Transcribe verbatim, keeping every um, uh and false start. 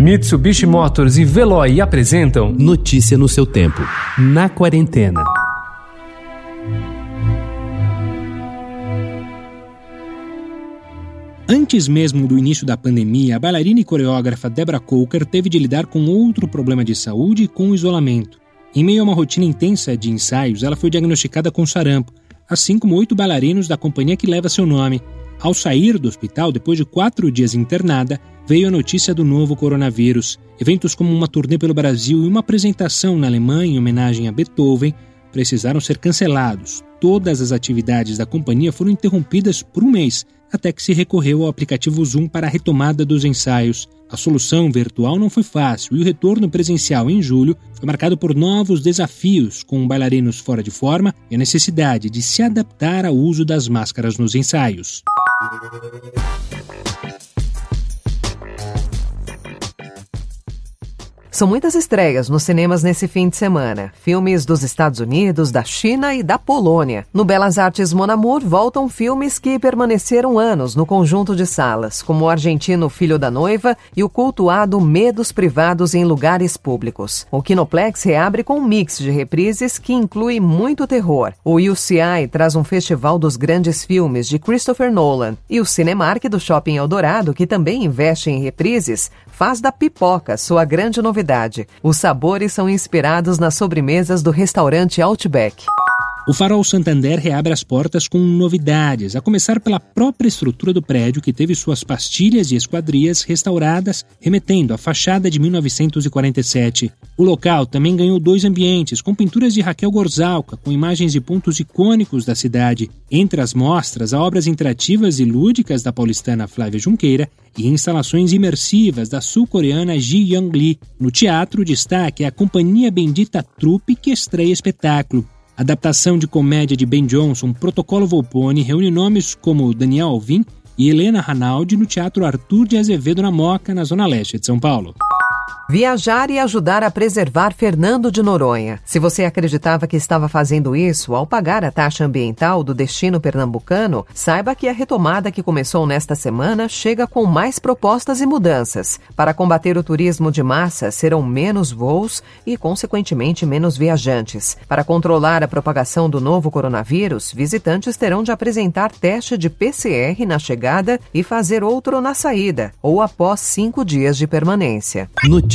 Mitsubishi Motors e Veloy apresentam Notícia no seu tempo, na quarentena. Antes mesmo do início da pandemia, a bailarina e coreógrafa Deborah Coker teve de lidar com outro problema de saúde e com o isolamento. Em meio a uma rotina intensa de ensaios, ela foi diagnosticada com sarampo, assim como oito bailarinos da companhia que leva seu nome. Ao sair do hospital, depois de quatro dias internada, veio a notícia do novo coronavírus. Eventos como uma turnê pelo Brasil e uma apresentação na Alemanha em homenagem a Beethoven precisaram ser cancelados. Todas as atividades da companhia foram interrompidas por um mês, até que se recorreu ao aplicativo Zoom para a retomada dos ensaios. A solução virtual não foi fácil e o retorno presencial em julho foi marcado por novos desafios, com bailarinos fora de forma e a necessidade de se adaptar ao uso das máscaras nos ensaios. São muitas estreias nos cinemas nesse fim de semana. Filmes dos Estados Unidos, da China e da Polônia. No Belas Artes Monamour voltam filmes que permaneceram anos no conjunto de salas, como o argentino Filho da Noiva e o cultuado Medos Privados em Lugares Públicos. O Kinoplex reabre com um mix de reprises que inclui muito terror. O U C I traz um festival dos grandes filmes de Christopher Nolan. E o Cinemark do Shopping Eldorado, que também investe em reprises, faz da pipoca sua grande novidade. Os sabores são inspirados nas sobremesas do restaurante Outback. O Farol Santander reabre as portas com novidades, a começar pela própria estrutura do prédio, que teve suas pastilhas e esquadrias restauradas, remetendo à fachada de mil novecentos e quarenta e sete. O local também ganhou dois ambientes, com pinturas de Raquel Gorzalka, com imagens de pontos icônicos da cidade. Entre as mostras, há obras interativas e lúdicas da paulistana Flávia Junqueira e instalações imersivas da sul-coreana Ji Young Lee. No teatro, destaque é a Companhia Bendita Trupe, que estreia espetáculo. A adaptação de comédia de Ben Johnson, Protocolo Volpone, reúne nomes como Daniel Alvim e Helena Ranaldi no Teatro Arthur de Azevedo, na Moca, na zona leste de São Paulo. Viajar e ajudar a preservar Fernando de Noronha. Se você acreditava que estava fazendo isso ao pagar a taxa ambiental do destino pernambucano, saiba que a retomada que começou nesta semana chega com mais propostas e mudanças. Para combater o turismo de massa, serão menos voos e, consequentemente, menos viajantes. Para controlar a propagação do novo coronavírus, visitantes terão de apresentar teste de P C R na chegada e fazer outro na saída, ou após cinco dias de permanência. Notícia